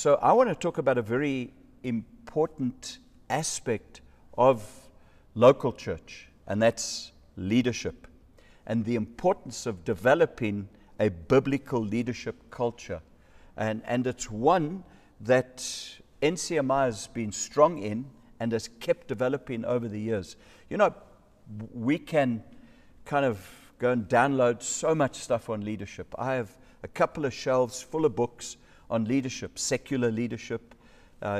So I want to talk about a very important aspect of local church, and that's leadership and the importance of developing a biblical leadership culture. And it's one that NCMI has been strong in and has kept developing over the years. You know, we can kind of go and download so much stuff on leadership. I have a couple of shelves full of books on leadership, secular leadership,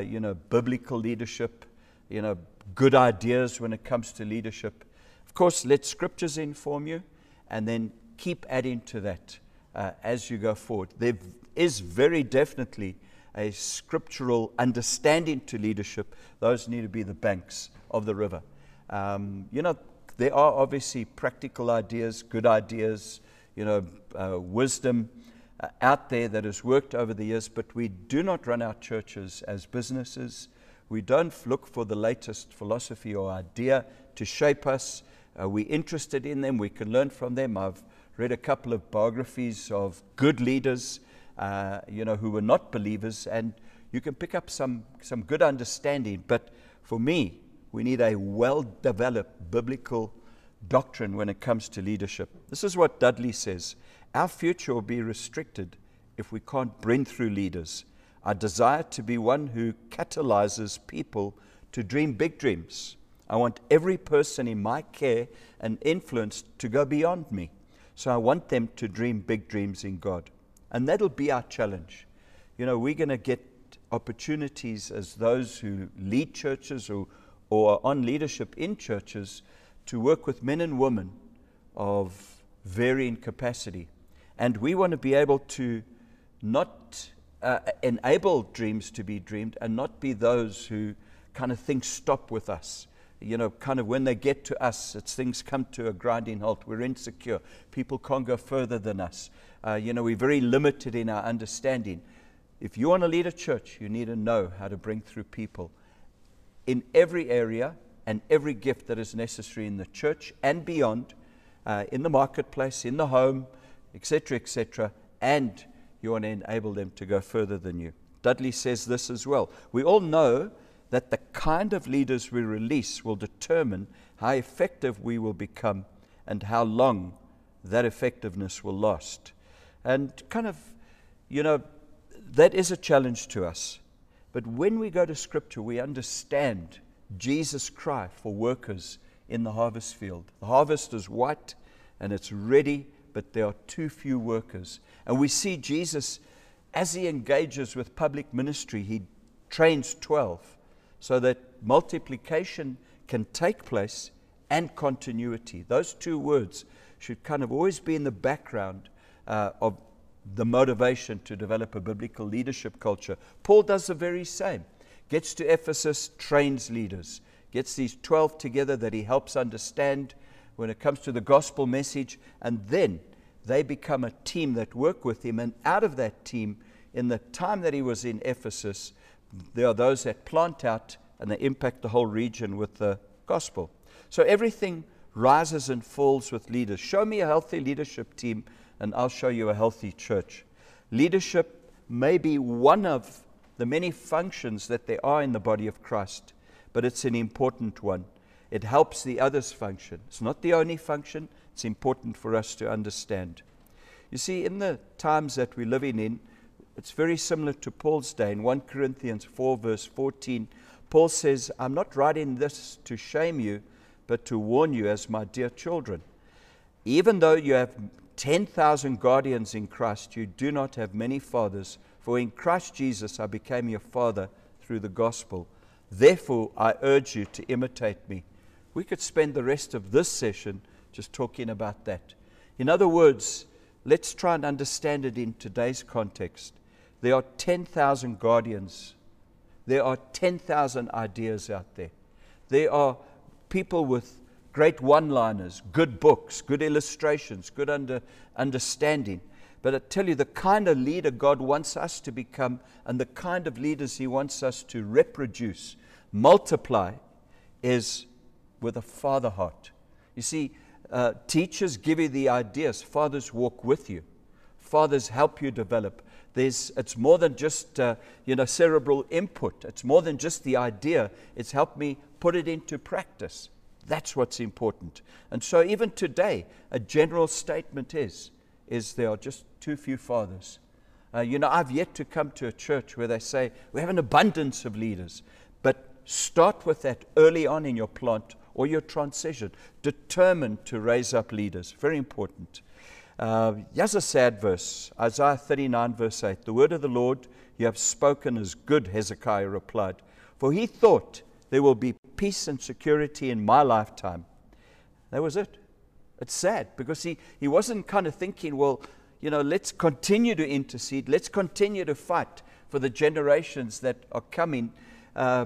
you know, biblical leadership, you know, good ideas when it comes to leadership. Of course, let scriptures inform you, and then keep adding to that as you go forward. There is very definitely a scriptural understanding to leadership. Those need to be the banks of the river. You know, there are obviously practical ideas, good ideas, you know, wisdom out there that has worked over the years, but we do not run our churches as businesses. We don't look for the latest philosophy or idea to shape us. We're interested in them. We can learn from them. I've read a couple of biographies of good leaders, you know, who were not believers, and you can pick up some good understanding. But for me, we need a well-developed biblical doctrine when it comes to leadership. This is what Dudley says: our future will be restricted if we can't bring through leaders. I desire to be one who catalyzes people to dream big dreams. I want every person in my care and influence to go beyond me. So I want them to dream big dreams in God. And that'll be our challenge. You know, we're going to get opportunities as those who lead churches or are on leadership in churches to work with men and women of varying capacity. And we want to be able to not enable dreams to be dreamed and not be those who kind of things stop with us. You know, kind of when they get to us, it's things come to a grinding halt. We're insecure. People can't go further than us. You know, we're very limited in our understanding. If you want to lead a church, you need to know how to bring through people in every area and every gift that is necessary in the church and beyond, in the marketplace, in the home, etc., and you want to enable them to go further than you. Dudley says this as well. We all know that the kind of leaders we release will determine how effective we will become and how long that effectiveness will last. And kind of, you know, that is a challenge to us. But when we go to Scripture, we understand Jesus' cry for workers in the harvest field. The harvest is white and it's ready, but there are too few workers. And we see Jesus, as he engages with public ministry, he trains 12. So that multiplication can take place and continuity. Those two words should kind of always be in the background of the motivation to develop a biblical leadership culture. Paul does the very same. Gets to Ephesus, trains leaders. Gets these 12 together that he helps understand when it comes to the gospel message. And then they become a team that work with him. And out of that team, in the time that he was in Ephesus, there are those that plant out and they impact the whole region with the gospel. So everything rises and falls with leaders. Show me a healthy leadership team and I'll show you a healthy church. Leadership may be one of the many functions that there are in the body of Christ, but it's an important one. It helps the others function. It's not the only function. It's important for us to understand. You see, in the times that we're living in, it's very similar to Paul's day. In 1 Corinthians 4, verse 14, Paul says, I'm not writing this to shame you, but to warn you as my dear children. Even though you have 10,000 guardians in Christ, you do not have many fathers. For in Christ Jesus I became your father through the gospel. Therefore I urge you to imitate me. We could spend the rest of this session just talking about that. In other words, let's try and understand it in today's context. There are 10,000 guardians. There are 10,000 ideas out there. There are people with great one-liners, good books, good illustrations, good understanding. But I tell you, the kind of leader God wants us to become and the kind of leaders He wants us to reproduce, multiply, is with a father heart. You see, teachers give you the ideas. Fathers walk with you. Fathers help you develop. It's more than just cerebral input. It's more than just the idea. It's helped me put it into practice. That's what's important. And so even today, a general statement is there are just too few fathers. I've yet to come to a church where they say, we have an abundance of leaders. But start with that early on in your plant or your transition. Determined to raise up leaders. Very important. Here's a sad verse, Isaiah 39, verse 8. The word of the Lord you have spoken is good, Hezekiah replied. For he thought there will be peace and security in my lifetime. That was it. It's sad because he wasn't kind of thinking, well, let's continue to intercede. Let's continue to fight for the generations that are coming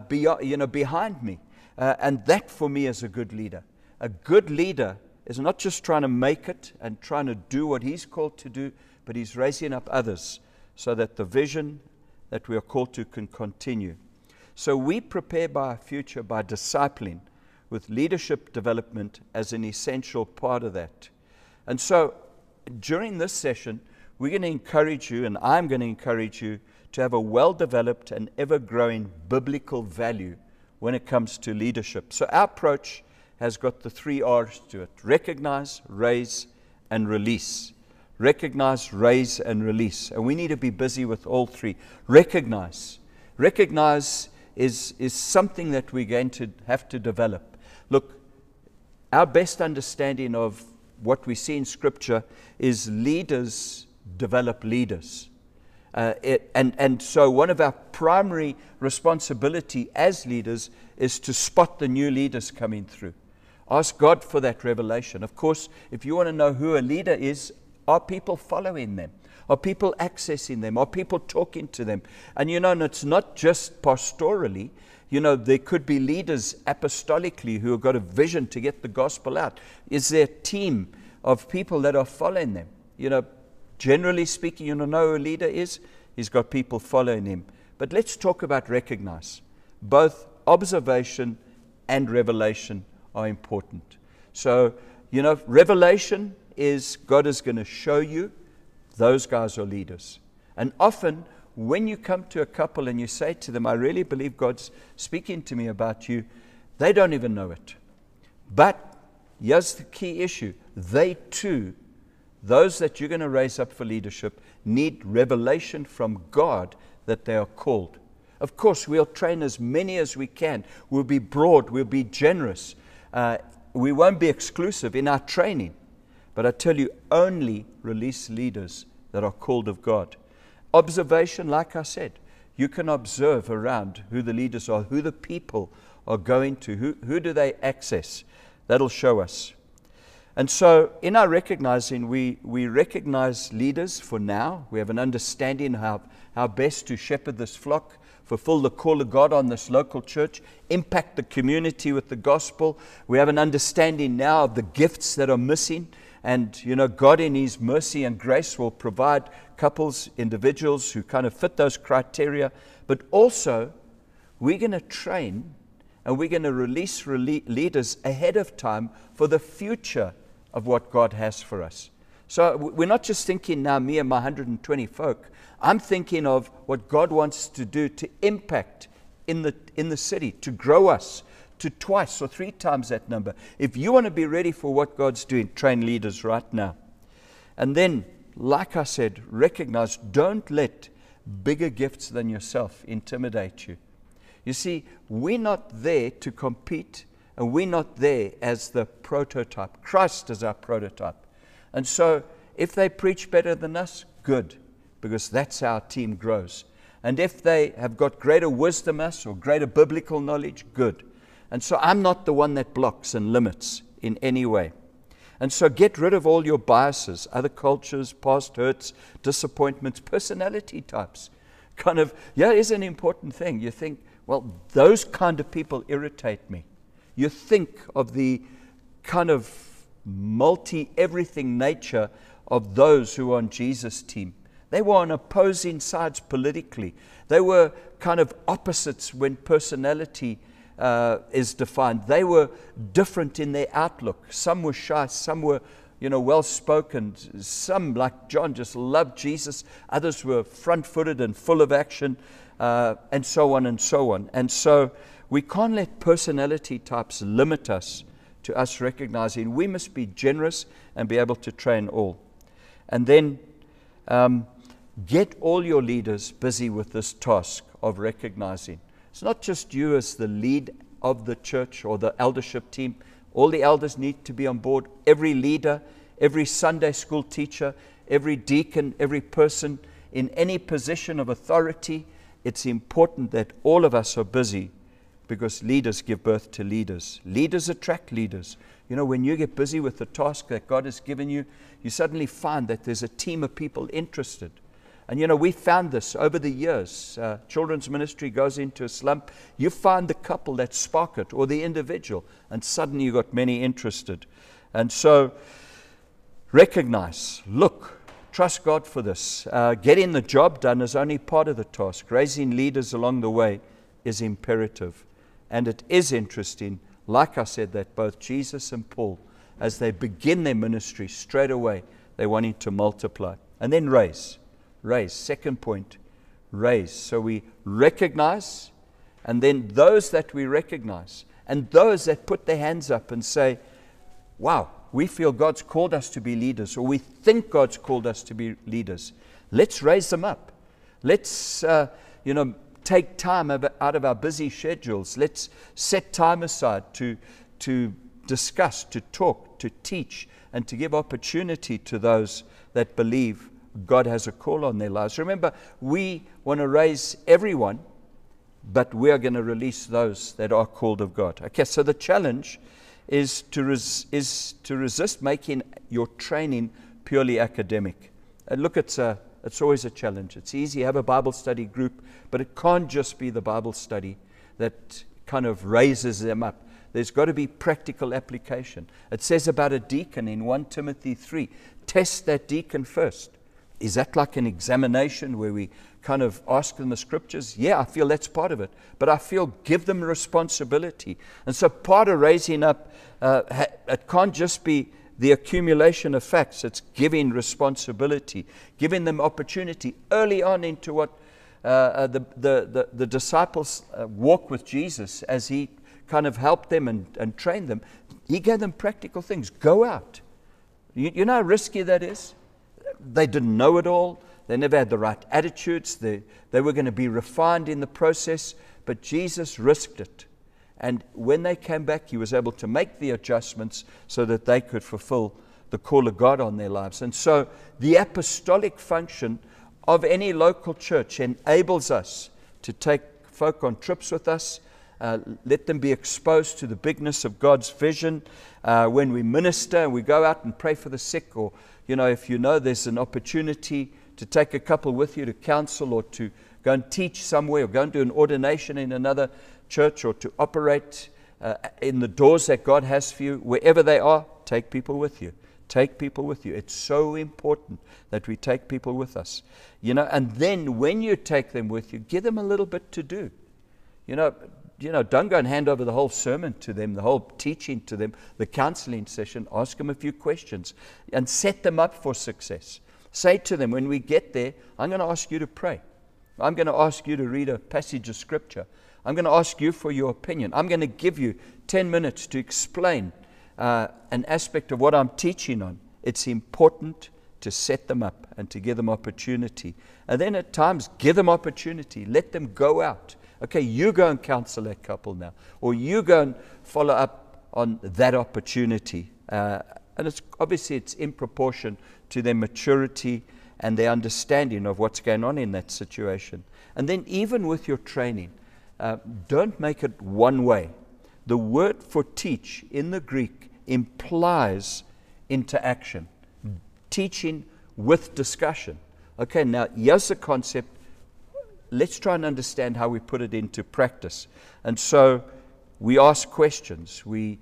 behind me. And that for me is a good leader. A good leader is not just trying to make it and trying to do what he's called to do, but he's raising up others so that the vision that we are called to can continue. So we prepare by our future by discipling, with leadership development as an essential part of that. And so during this session, we're going to encourage you, and I'm going to encourage you, to have a well-developed and ever-growing biblical value when it comes to leadership. So our approach has got the 3 R's to it. Recognize, raise, and release. Recognize, raise, and release. And we need to be busy with all three. Recognize. Recognize is something that we're going to have to develop. Look, our best understanding of what we see in Scripture is leaders develop leaders. And so one of our primary responsibility as leaders is to spot the new leaders coming through. Ask God for that revelation. Of course, if you want to know who a leader is, are people following them? Are people accessing them? Are people talking to them? And and it's not just pastorally. There could be leaders apostolically who have got a vision to get the gospel out. Is there a team of people that are following them? Generally speaking, who a leader is? He's got people following him. But let's talk about recognize. Both observation and revelation are important. So, revelation is God is going to show you those guys are leaders. And often when you come to a couple and you say to them, I really believe God's speaking to me about you, they don't even know it. But here's the key issue. They too, those that you're going to raise up for leadership, need revelation from God that they are called. Of course, we'll train as many as we can. We'll be broad. We'll be generous. We won't be exclusive in our training. But I tell you, only release leaders that are called of God. Observation, like I said, you can observe around who the leaders are, who the people are going to, who do they access. That'll show us. And so in our recognizing, we recognize leaders for now. We have an understanding how best to shepherd this flock, fulfill the call of God on this local church, impact the community with the gospel. We have an understanding now of the gifts that are missing. And, God in His mercy and grace will provide couples, individuals who kind of fit those criteria. But also, we're going to train and we're going to release leaders ahead of time for the future of what God has for us. So we're not just thinking now, me and my 120 folk. I'm thinking of what God wants to do to impact in the city, to grow us to twice or three times that number. If you want to be ready for what God's doing, train leaders right now. And then, like I said, recognize, don't let bigger gifts than yourself intimidate you. You see, we're not there to compete, and we're not there as the prototype. Christ is our prototype. And so, if they preach better than us, good, because that's how our team grows. And if they have got greater wisdom than us or greater biblical knowledge, good. And so I'm not the one that blocks and limits in any way. And so get rid of all your biases, other cultures, past hurts, disappointments, personality types. Is an important thing. You think, well, those kind of people irritate me. You think of the kind of multi-everything nature of those who are on Jesus' team. They were on opposing sides politically. They were kind of opposites when personality is defined. They were different in their outlook. Some were shy, some were you know, well-spoken. Some, like John, just loved Jesus. Others were front-footed and full of action, and so on and so on. And so we can't let personality types limit us to us recognizing we must be generous and be able to train all. And then get all your leaders busy with this task of recognizing. It's not just you as the lead of the church or the eldership team. All the elders need to be on board. Every leader, every Sunday school teacher, every deacon, every person in any position of authority, it's important that all of us are busy, because leaders give birth to leaders. Leaders attract leaders. You know, when you get busy with the task that God has given you, you suddenly find that there's a team of people interested. And, you know, we found this over the years. Children's ministry goes into a slump. You find the couple that spark it, or the individual, and suddenly you've got many interested. And so recognize, look, trust God for this. Getting the job done is only part of the task. Raising leaders along the way is imperative. And it is interesting, like I said, that both Jesus and Paul, as they begin their ministry straight away, they're wanting to multiply. And then raise. Raise, second point, raise. So we recognize, and then those that we recognize, and those that put their hands up and say, wow, we feel God's called us to be leaders, or we think God's called us to be leaders. Let's raise them up. Let's, you know, take time out of our busy schedules. Let's set time aside to discuss, to talk, to teach, and to give opportunity to those that believe God has a call on their lives. Remember, we want to raise everyone, but we are going to release those that are called of God. Okay, so the challenge is to resist making your training purely academic. And look, it's always a challenge. It's easy to have a Bible study group, but it can't just be the Bible study that kind of raises them up. There's got to be practical application. It says about a deacon in 1 Timothy 3, test that deacon first. Is that like an examination where we kind of ask them the scriptures? Yeah, I feel that's part of it. But I feel give them responsibility. And so part of raising up, it can't just be the accumulation of facts. It's giving responsibility, giving them opportunity early on into what the disciples walk with Jesus as he kind of helped them and trained them. He gave them practical things. Go out. You know how risky that is? They didn't know it all. They never had the right attitudes. They were going to be refined in the process. But Jesus risked it. And when they came back, he was able to make the adjustments so that they could fulfill the call of God on their lives. And so the apostolic function of any local church enables us to take folk on trips with us, let them be exposed to the bigness of God's vision. When we minister, we go out and pray for the sick, or, you know, if you know there's an opportunity to take a couple with you to counsel, or to go and teach somewhere, or go and do an ordination in another church, or to operate in the doors that God has for you, wherever they are, take people with you. Take people with you. It's so important that we take people with us. You know, and then when you take them with you, give them a little bit to do. You know, don't go and hand over the whole sermon to them, the whole teaching to them, the counseling session. Ask them a few questions and set them up for success. Say to them, when we get there, I'm going to ask you to pray. I'm going to ask you to read a passage of scripture. I'm going to ask you for your opinion. I'm going to give you 10 minutes to explain an aspect of what I'm teaching on. It's important to set them up and to give them opportunity. And then at times, give them opportunity. Let them go out. Okay, you go and counsel that couple now, or you go and follow up on that opportunity. And it's obviously it's in proportion to their maturity and their understanding of what's going on in that situation. And then even with your training, don't make it one way. The word for teach in the Greek implies interaction, teaching with discussion. Okay, now here's the concept. Let's try and understand how we put it into practice. And so we ask questions. We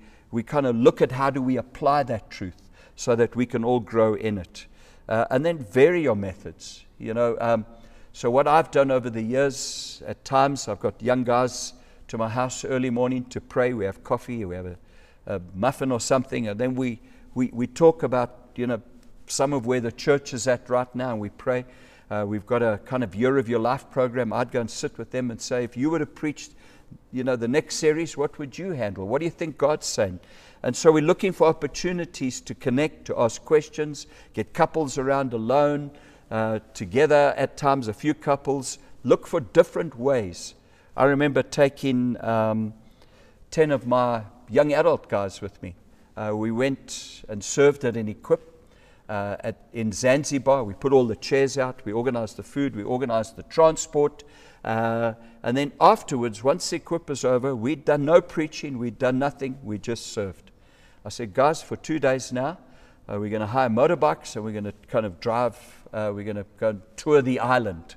kind of look at how do we apply that truth so that we can all grow in it. And then vary your methods. You know, so what I've done over the years, at times I've got young guys to my house early morning to pray. We have coffee, we have a muffin or something, and then we talk about you know, some of where the church is at right now. We pray. We've got a kind of Year of Your Life program. I'd go and sit with them and say, if you would have preached, you know, the next series, what would you handle? What do you think God's saying? And so we're looking for opportunities to connect, to ask questions, get couples around alone, together at times, a few couples, look for different ways. I remember taking 10 of my young adult guys with me. We went and served at an Equip in Zanzibar. We put all the chairs out, we organized the food, we organized the transport. And then afterwards, once the Equip was over, we'd done no preaching, we'd done nothing, we just served. I said, guys, for 2 days now, we're going to hire motorbikes and we're going to kind of drive, we're going to go and tour the island.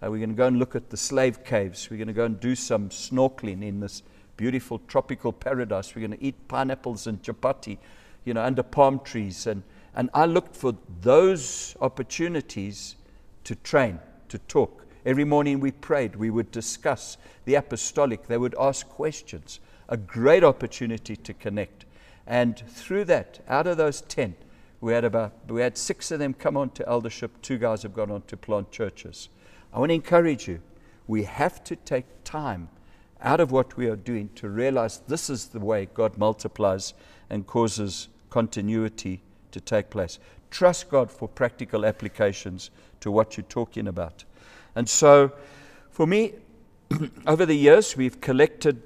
We're going to go and look at the slave caves. We're going to go and do some snorkeling in this beautiful tropical paradise. We're going to eat pineapples and chapati, you know, under palm trees. And I looked for those opportunities to train, to talk. Every morning we prayed, we would discuss the apostolic, they would ask questions, a great opportunity to connect. And through that, out of those 10, we had 6 of them come on to eldership, 2 guys have gone on to plant churches. I want to encourage you, we have to take time out of what we are doing to realize this is the way God multiplies and causes continuity to take place. Trust God for practical applications to what you're talking about. And so, for me, over the years, we've collected,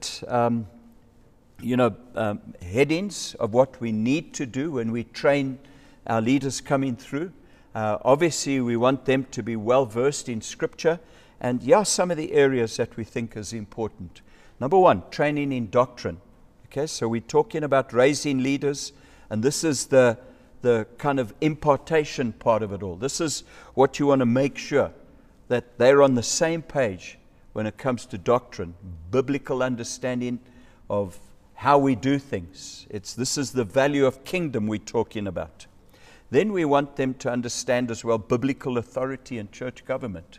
headings of what we need to do when we train our leaders coming through. Obviously, we want them to be well-versed in Scripture. And yeah, some of the areas that we think is important. Number one, training in doctrine. Okay, so we're talking about raising leaders. And this is the kind of impartation part of it all. This is what you want to make sure that they're on the same page when it comes to doctrine, biblical understanding of how we do things. This is the value of kingdom we're talking about. Then we want them to understand as well biblical authority and church government.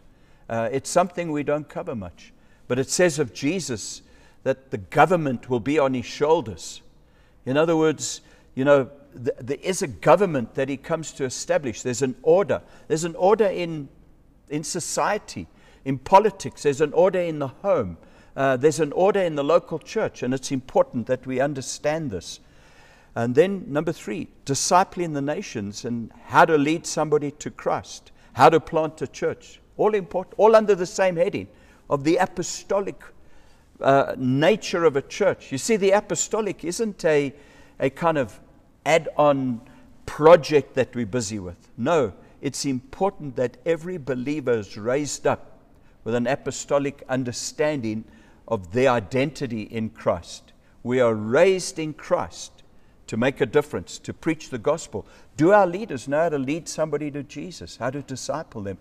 It's something we don't cover much, but it says of Jesus that the government will be on his shoulders. In other words, you know, there is a government that he comes to establish. There's an order. There's an order in society, in politics. There's an order in the home. There's an order in the local church, and it's important that we understand this. And then number 3, discipling the nations and how to lead somebody to Christ, how to plant a church. All important, all under the same heading of the apostolic nature of a church. You see, the apostolic isn't a kind of add-on project that we're busy with. No, it's important that every believer is raised up with an apostolic understanding of their identity in Christ. We are raised in Christ to make a difference, to preach the gospel. Do our leaders know how to lead somebody to Jesus, how to disciple them?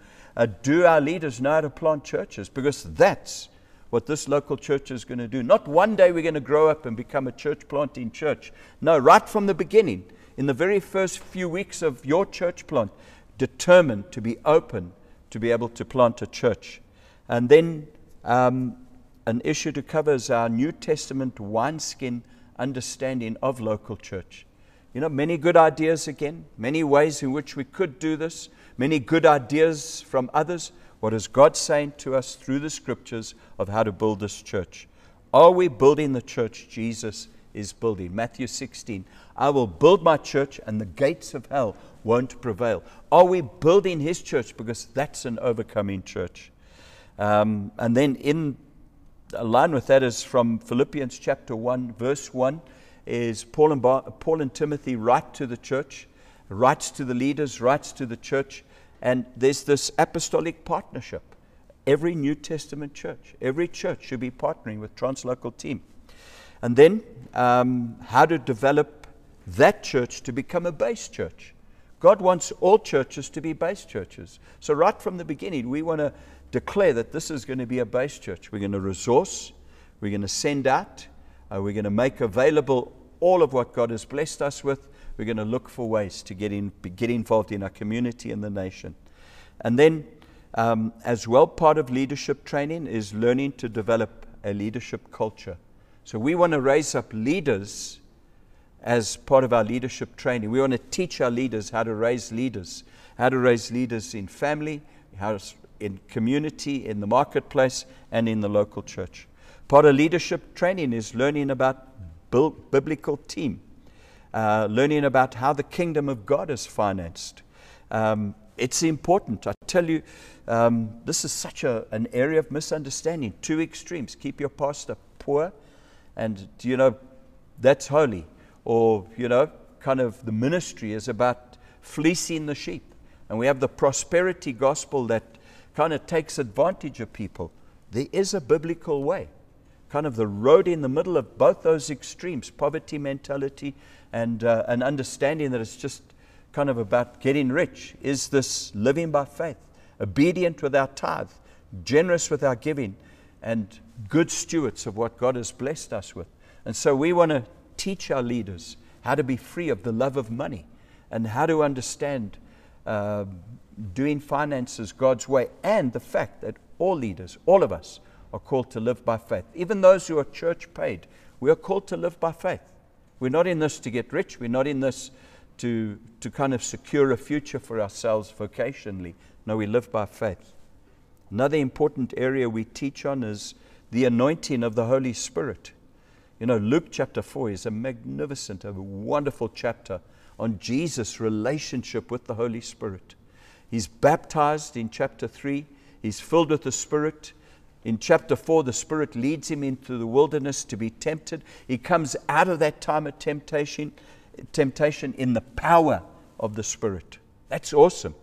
Do our leaders know how to plant churches? Because that's what this local church is going to do. Not one day we're going to grow up and become a church planting church. No, right from the beginning, in the very first few weeks of your church plant, determined to be open to be able to plant a church. And then an issue to cover is our New Testament wineskin understanding of local church. You know, many good ideas again, many ways in which we could do this, many good ideas from others. What is God saying to us through the Scriptures of how to build this church? Are we building the church Jesus is building? Matthew 16, I will build my church and the gates of hell won't prevail. Are we building his church? Because that's an overcoming church. And then in line with that is from Philippians chapter 1, verse 1, is Paul and Timothy write to the church, writes to the leaders, writes to the church. And there's this apostolic partnership. Every New Testament church, every church should be partnering with Translocal Team. And then how to develop that church to become a base church. God wants all churches to be base churches. So right from the beginning, we want to declare that this is going to be a base church. We're going to resource, we're going to send out, we're going to make available all of what God has blessed us with. We're going to look for ways to get involved in our community and the nation. And then as well, part of leadership training is learning to develop a leadership culture. So we want to raise up leaders as part of our leadership training. We want to teach our leaders how to raise leaders, in family, how in community, in the marketplace, and in the local church. Part of leadership training is learning about biblical team, learning about how the kingdom of God is financed. It's important. I tell you, this is such an area of misunderstanding. Two extremes. Keep your pastor poor and, you know, that's holy. Or, you know, kind of the ministry is about fleecing the sheep. And we have the prosperity gospel that kind of takes advantage of people. There is a biblical way, kind of the road in the middle of both those extremes, poverty mentality and an understanding that it's just kind of about getting rich. Is this living by faith, obedient with our tithe, generous with our giving, and good stewards of what God has blessed us with. And so we want to teach our leaders how to be free of the love of money and how to understand doing finances God's way, and the fact that all leaders, all of us, are called to live by faith. Even those who are church paid, we are called to live by faith. We're not in this to get rich. We're not in this to kind of secure a future for ourselves vocationally. No, we live by faith. Another important area we teach on is the anointing of the Holy Spirit. You know, Luke chapter 4 is a magnificent, a wonderful chapter on Jesus' relationship with the Holy Spirit. He's baptized in chapter 3. He's filled with the Spirit. In chapter 4, the Spirit leads him into the wilderness to be tempted. He comes out of that time of temptation in the power of the Spirit. That's awesome.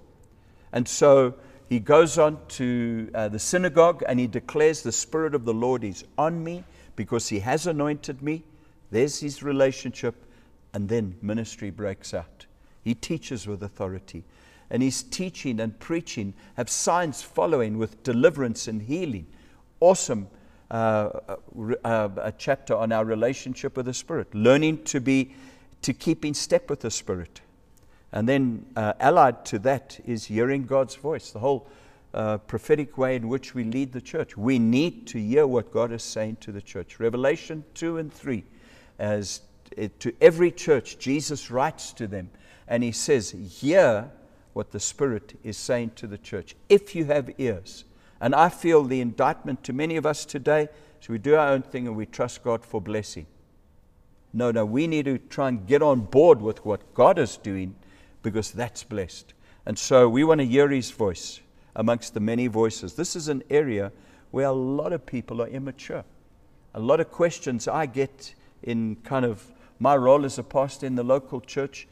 And so he goes on to the synagogue and he declares, "The Spirit of the Lord is on me because he has anointed me." There's his relationship, and then ministry breaks out. He teaches with authority, and his teaching and preaching have signs following with deliverance and healing. Awesome a chapter on our relationship with the Spirit, learning to keep in step with the Spirit. And then allied to that is hearing God's voice, the whole prophetic way in which we lead the church. We need to hear what God is saying to the church. Revelation 2 and 3, as to every church, Jesus writes to them and he says, "Hear what the Spirit is saying to the church, if you have ears." And I feel the indictment to many of us today, so we do our own thing and we trust God for blessing. No, we need to try and get on board with what God is doing, because that's blessed. And so we want to hear his voice amongst the many voices. This is an area where a lot of people are immature. A lot of questions I get in kind of my role as a pastor in the local church,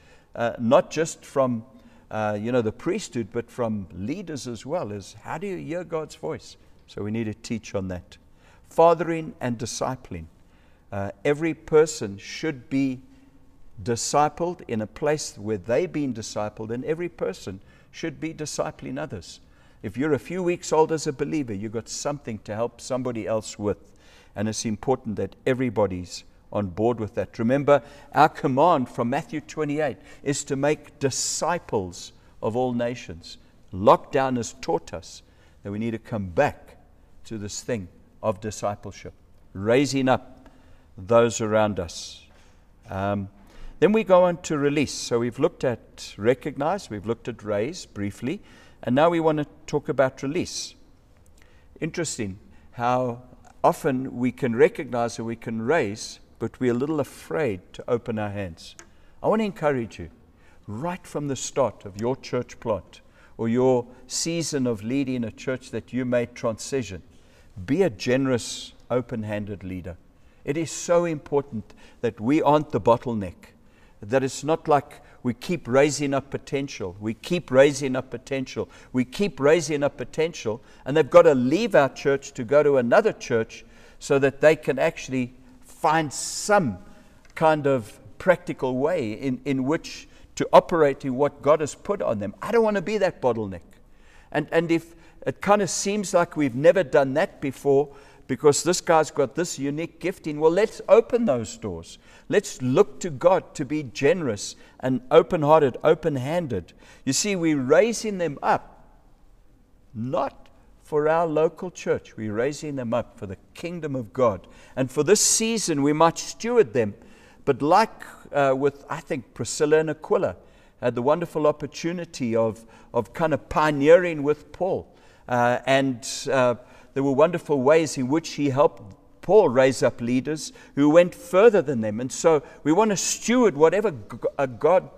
not just from the priesthood, but from leaders as well, is how do you hear God's voice? So we need to teach on that. Fathering and discipling. Every person should be discipled in a place where they've been discipled, and every person should be discipling others. If you're a few weeks old as a believer, you've got something to help somebody else with, and it's important that everybody's on board with that. Remember, our command from Matthew 28 is to make disciples of all nations. Lockdown has taught us that we need to come back to this thing of discipleship, raising up those around us. Then we go on to release. So we've looked at recognize, we've looked at raise briefly, and now we want to talk about release. Interesting how often we can recognize and we can raise, but we're a little afraid to open our hands. I want to encourage you, right from the start of your church plant or your season of leading a church that you may transition, be a generous, open-handed leader. It is so important that we aren't the bottleneck, that it's not like we keep raising up potential, and they've got to leave our church to go to another church so that they can actually find some kind of practical way in which to operate in what God has put on them. I don't want to be that bottleneck. And if it kind of seems like we've never done that before because this guy's got this unique gifting, well, let's open those doors. Let's look to God to be generous and open-hearted, open-handed. You see, we're raising them up, not for our local church. We're raising them up for the kingdom of God. And for this season, we might steward them. But like with, I think, Priscilla and Aquila, had the wonderful opportunity of kind of pioneering with Paul. And there were wonderful ways in which he helped Paul raise up leaders who went further than them. And so we want to steward whatever God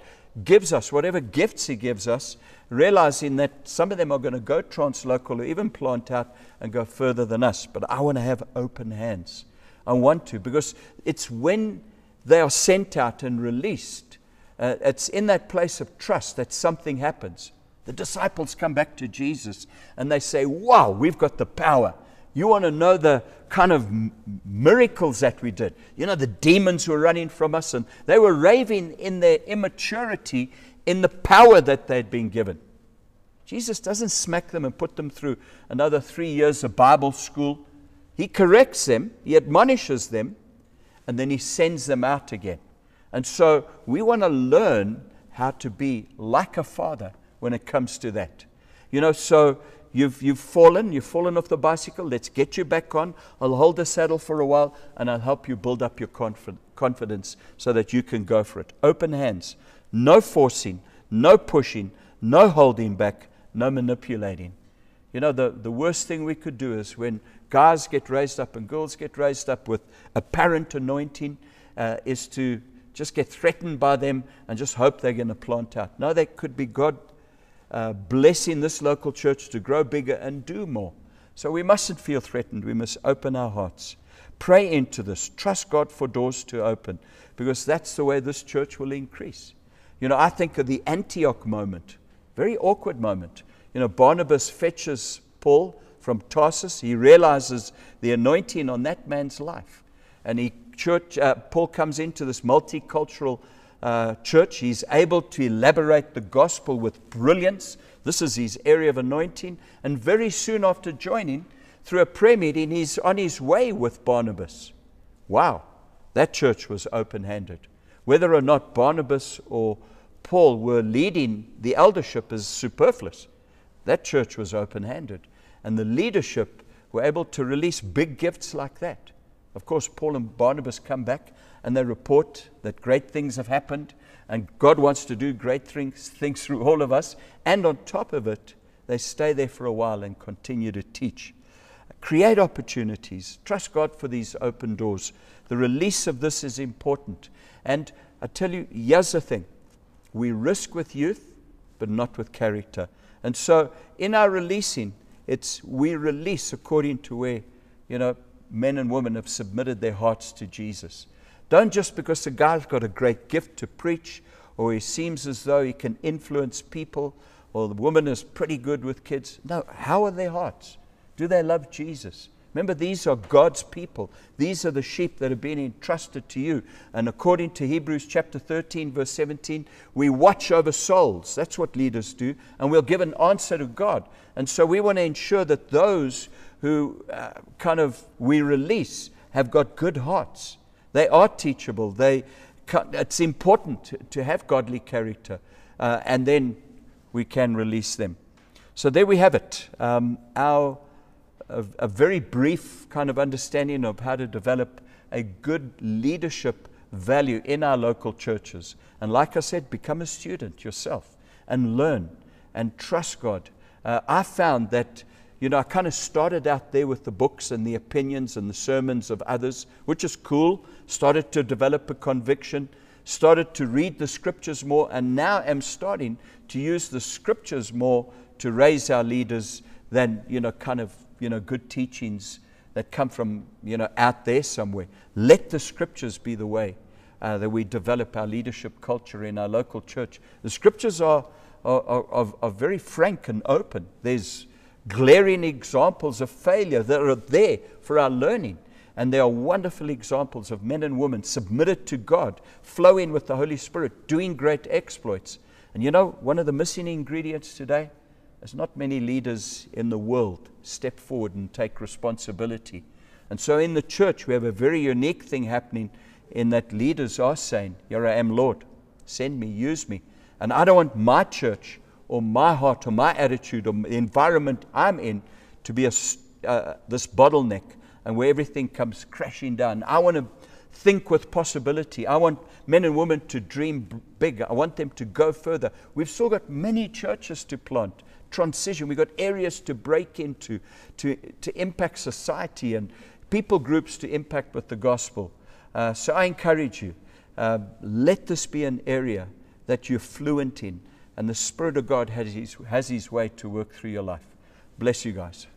gives us, whatever gifts he gives us, realizing that some of them are going to go translocal or even plant out and go further than us. But I want to have open hands. I want to, because it's when they are sent out and released, it's in that place of trust that something happens. The disciples come back to Jesus and they say, wow, we've got the power. You want to know the kind of miracles that we did. You know, the demons were running from us, and they were raving in their immaturity in the power that they'd been given. Jesus doesn't smack them and put them through another 3 years of Bible school. He corrects them, he admonishes them, and then he sends them out again. And so we want to learn how to be like a father when it comes to that. You know, so you've fallen off the bicycle. Let's get you back on. I'll hold the saddle for a while, and I'll help you build up your confidence so that you can go for it. Open hands. No forcing, no pushing, no holding back, no manipulating. You know, the worst thing we could do is when guys get raised up and girls get raised up with apparent anointing, is to just get threatened by them and just hope they're going to plant out. No, that could be God blessing this local church to grow bigger and do more. So we mustn't feel threatened. We must open our hearts. Pray into this. Trust God for doors to open, because that's the way this church will increase. You know, I think of the Antioch moment, very awkward moment. You know, Barnabas fetches Paul from Tarsus. He realizes the anointing on that man's life, and he Paul comes into this multicultural church. He's able to elaborate the gospel with brilliance. This is his area of anointing. And very soon after joining, through a prayer meeting, he's on his way with Barnabas. Wow, that church was open-handed. Whether or not Barnabas or Paul were leading the eldership is superfluous. That church was open-handed. And the leadership were able to release big gifts like that. Of course, Paul and Barnabas come back and they report that great things have happened, and God wants to do great things through all of us. And on top of it, they stay there for a while and continue to teach. Create opportunities. Trust God for these open doors. The release of this is important. And I tell you, here's the thing. We risk with youth, but not with character. And so in our releasing, we release according to where, you know, men and women have submitted their hearts to Jesus. Don't just because the guy's got a great gift to preach, or he seems as though he can influence people, or the woman is pretty good with kids. No, how are their hearts? Do they love Jesus? Remember, these are God's people. These are the sheep that have been entrusted to you. And according to Hebrews chapter 13, verse 17, we watch over souls. That's what leaders do. And we'll give an answer to God. And so we want to ensure that those who we release have got good hearts. They are teachable. It's important to have godly character, and then we can release them. So there we have it. A very brief kind of understanding of how to develop a good leadership value in our local churches. And like I said, become a student yourself and learn and trust God. I found that, you know, I kind of started out there with the books and the opinions and the sermons of others, which is cool. Started to develop a conviction, started to read the scriptures more, and now am starting to use the scriptures more to raise our leaders than, you know, kind of, you know, good teachings that come from, you know, out there somewhere. Let the scriptures be the way that we develop our leadership culture in our local church. The scriptures are very frank and open. There's glaring examples of failure that are there for our learning. And there are wonderful examples of men and women submitted to God, flowing with the Holy Spirit, doing great exploits. And you know, one of the missing ingredients today is not many leaders in the world step forward and take responsibility. And so in the church, we have a very unique thing happening in that leaders are saying, here I am, Lord, send me, use me. And I don't want my church or my heart or my attitude or the environment I'm in to be this bottleneck and where everything comes crashing down. I want to think with possibility. I want men and women to dream big. I want them to go further. We've still got many churches to plant, transition. We've got areas to break into, to impact society and people groups to impact with the gospel. So I encourage you, let this be an area that you're fluent in, and the Spirit of God has His way to work through your life. Bless you guys.